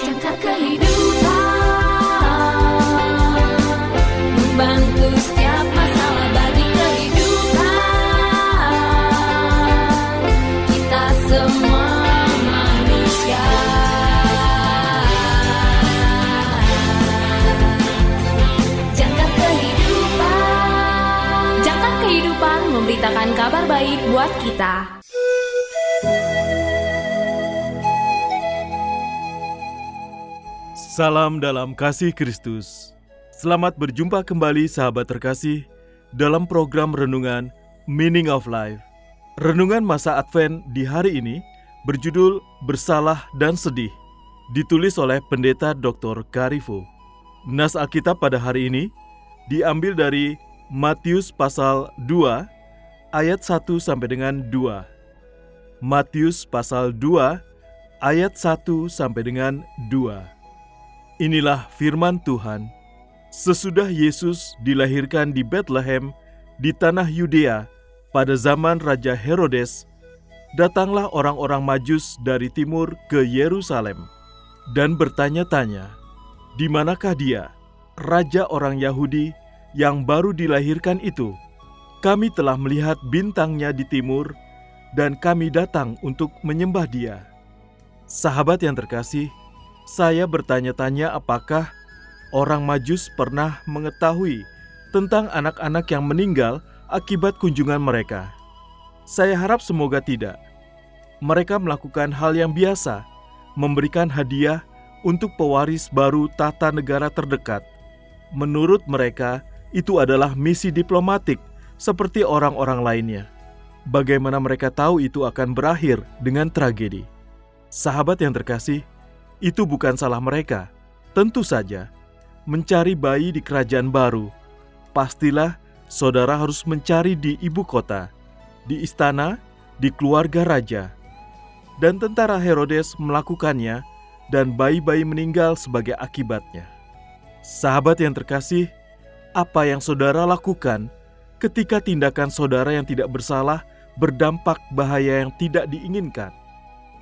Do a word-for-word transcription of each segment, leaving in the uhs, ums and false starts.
Jangkar Kehidupan membantu setiap masalah bagi kehidupan kita semua. Memberitakan kabar baik buat kita. Salam dalam kasih Kristus. Selamat berjumpa kembali sahabat terkasih dalam program renungan Meaning of Life. Renungan masa Advent di hari ini berjudul Bersalah dan Sedih, ditulis oleh Pendeta Doktor Karifo. Nas Alkitab pada hari ini diambil dari Matius pasal dua ayat satu sampai dengan dua. Matius pasal dua ayat satu sampai dengan dua. Inilah firman Tuhan. Sesudah Yesus dilahirkan di Betlehem di tanah Judea pada zaman Raja Herodes, datanglah orang-orang Majus dari timur ke Yerusalem dan bertanya-tanya, di manakah dia, raja orang Yahudi yang baru dilahirkan itu? Kami telah melihat bintangnya di timur, dan kami datang untuk menyembah dia. Sahabat yang terkasih, saya bertanya-tanya apakah orang Majus pernah mengetahui tentang anak-anak yang meninggal akibat kunjungan mereka. Saya harap semoga tidak. Mereka melakukan hal yang biasa, memberikan hadiah untuk pewaris baru tata negara terdekat. Menurut mereka, itu adalah misi diplomatik seperti orang-orang lainnya. Bagaimana mereka tahu itu akan berakhir dengan tragedi? Sahabat yang terkasih, itu bukan salah mereka. Tentu saja, mencari bayi di kerajaan baru, pastilah saudara harus mencari di ibu kota, di istana, di keluarga raja. Dan tentara Herodes melakukannya, dan bayi-bayi meninggal sebagai akibatnya. Sahabat yang terkasih, apa yang saudara lakukan ketika tindakan saudara yang tidak bersalah berdampak bahaya yang tidak diinginkan?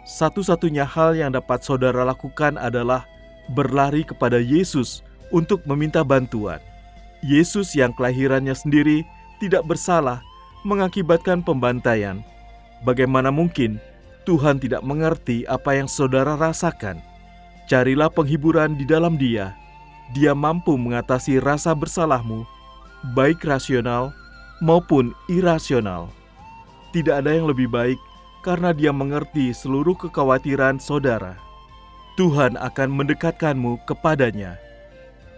Satu-satunya hal yang dapat saudara lakukan adalah berlari kepada Yesus untuk meminta bantuan. Yesus yang kelahirannya sendiri tidak bersalah mengakibatkan pembantaian. Bagaimana mungkin Tuhan tidak mengerti apa yang saudara rasakan? Carilah penghiburan di dalam Dia. Dia mampu mengatasi rasa bersalahmu, baik rasional maupun irasional. Tidak ada yang lebih baik karena Dia mengerti seluruh kekhawatiran saudara. Tuhan akan mendekatkanmu kepadanya,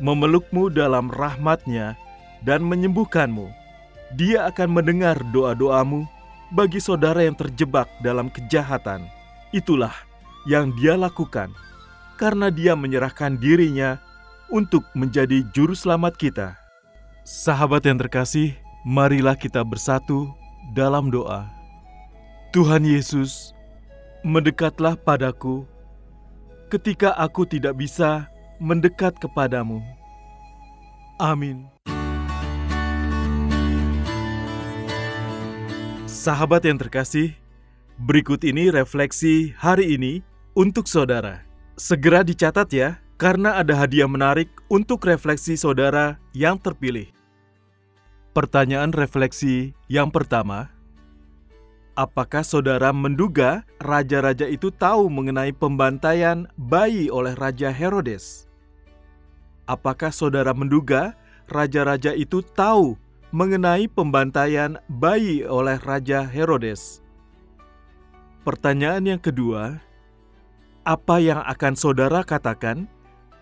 memelukmu dalam rahmat-Nya, dan menyembuhkanmu. Dia akan mendengar doa-doamu bagi saudara yang terjebak dalam kejahatan. Itulah yang Dia lakukan karena Dia menyerahkan diri-Nya untuk menjadi juru selamat kita. Sahabat yang terkasih, marilah kita bersatu dalam doa. Tuhan Yesus, mendekatlah padaku ketika aku tidak bisa mendekat kepadamu. Amin. Sahabat yang terkasih, berikut ini refleksi hari ini untuk saudara. Segera dicatat ya, karena ada hadiah menarik untuk refleksi saudara yang terpilih. Pertanyaan refleksi yang pertama, apakah saudara menduga raja-raja itu tahu mengenai pembantaian bayi oleh Raja Herodes? Apakah saudara menduga raja-raja itu tahu mengenai pembantaian bayi oleh Raja Herodes? Pertanyaan yang kedua, apa yang akan saudara katakan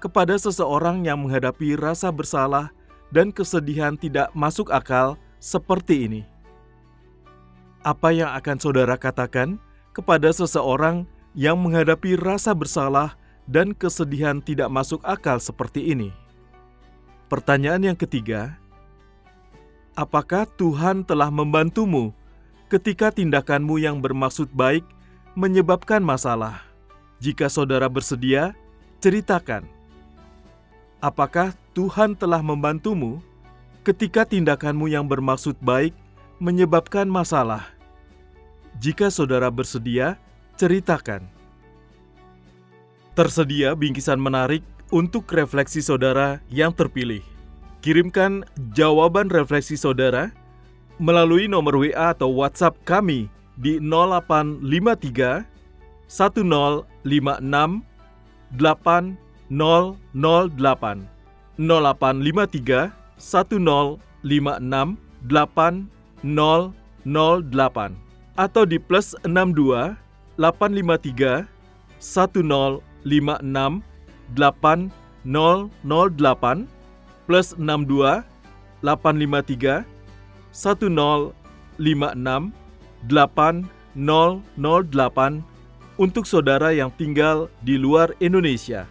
kepada seseorang yang menghadapi rasa bersalah dan kesedihan tidak masuk akal seperti ini? Apa yang akan saudara katakan kepada seseorang yang menghadapi rasa bersalah dan kesedihan tidak masuk akal seperti ini? Pertanyaan yang ketiga, apakah Tuhan telah membantumu ketika tindakanmu yang bermaksud baik menyebabkan masalah. Jika saudara bersedia, ceritakan. Apakah Tuhan telah membantumu ketika tindakanmu yang bermaksud baik menyebabkan masalah? Jika saudara bersedia, ceritakan. Tersedia bingkisan menarik untuk refleksi saudara yang terpilih. Kirimkan jawaban refleksi saudara melalui nomor W A atau WhatsApp kami di nol delapan lima tiga satu nol lima enam delapan nol nol delapan nol delapan lima tiga satu nol lima enam delapan nol nol delapan atau di plus enam dua delapan lima tiga satu nol lima enam delapan nol nol delapan plus enam dua delapan lima tiga satu nol lima enam delapan nol nol delapan untuk saudara yang tinggal di luar Indonesia.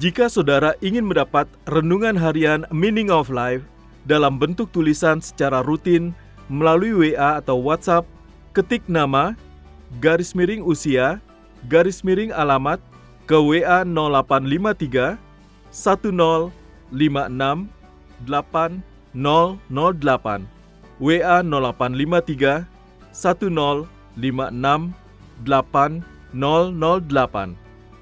Jika saudara ingin mendapat renungan harian Meaning of Life dalam bentuk tulisan secara rutin melalui W A atau WhatsApp, ketik nama, garis miring usia, garis miring alamat ke W A nol delapan lima tiga satu nol lima enam delapan nol nol delapan W A nol delapan lima tiga satu nol lima enam delapan nol nol delapan.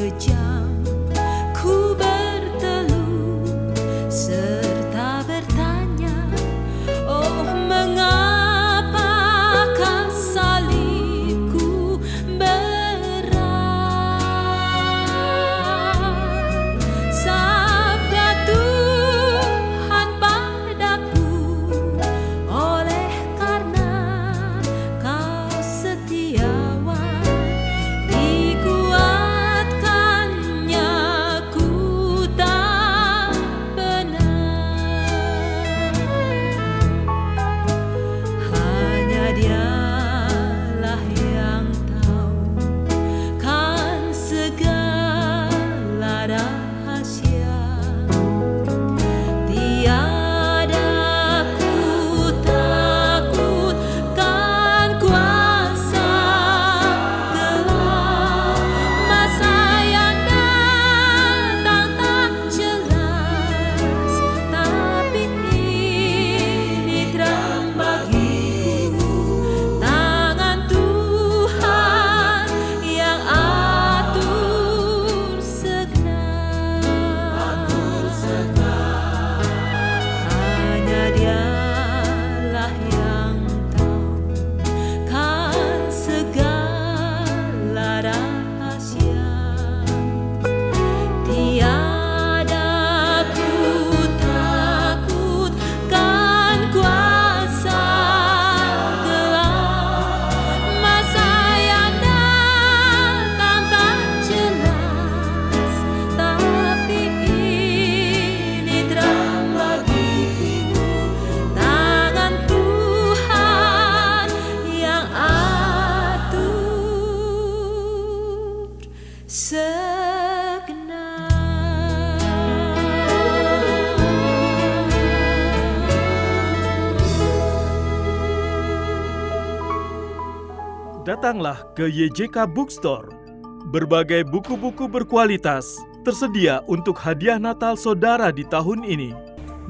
kejam, ku bertelut serta bertanya, oh mengapakah salibku berat? Sabda Tuhan padaku, oleh karena kau setiawan, dikuatkannya ku tak benar. Hanya Dialah yang tahu kan segala rahasia. Tiada ku takutkan kuasa gelap, masa yang datang tak jelas, tapi ini terang bagiku, tangan Tuhan yang atur segala. Hanya Dialah yang tahu kan segala rahasia. Tiada ku takutkan kuasa gelap, masa yang datang tak jelas, tapi ini terang bagiku, tangan Tuhan yang atur segenap. Datanglah ke Y J K Bookstore. Berbagai buku-buku berkualitas tersedia untuk hadiah Natal saudara di tahun ini.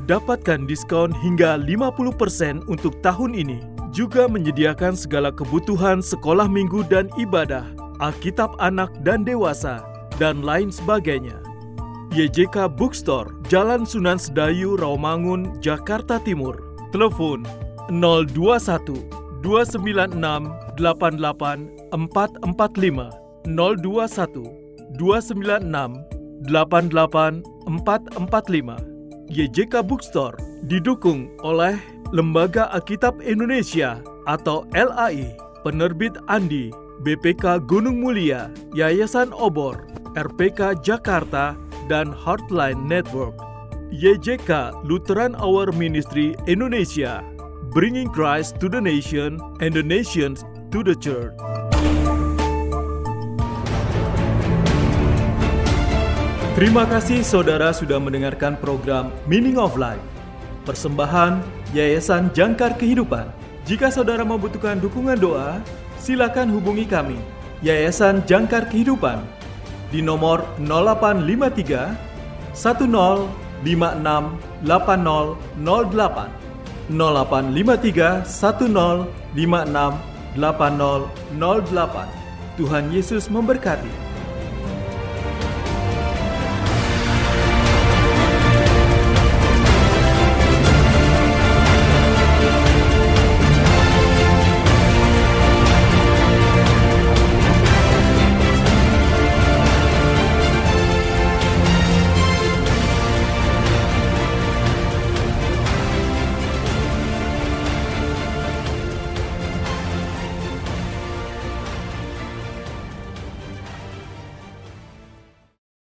Dapatkan diskon hingga lima puluh persen untuk tahun ini. Juga menyediakan segala kebutuhan sekolah minggu dan ibadah, Alkitab anak dan dewasa, dan lain sebagainya. Y J K Bookstore, Jalan Sunan Sedayu, Rawamangun, Jakarta Timur. Telepon nol dua satu dua sembilan enam delapan delapan empat empat lima, nol dua satu dua sembilan enam delapan delapan empat empat lima. Y J K Bookstore didukung oleh Lembaga Akitab Indonesia atau L A I, Penerbit Andi, B P K Gunung Mulia, Yayasan Obor, R P K Jakarta, dan Heartline Network. Y J K Lutheran Hour Ministry Indonesia, bringing Christ to the nation and the nations to the church. Terima kasih saudara sudah mendengarkan program Meaning of Life, persembahan Yayasan Jangkar Kehidupan. Jika saudara membutuhkan dukungan doa, silakan hubungi kami, Yayasan Jangkar Kehidupan, di nomor nol delapan lima tiga satu nol lima enam delapan nol nol delapan. nol delapan lima tiga satu nol lima enam delapan nol nol delapan. Tuhan Yesus memberkati.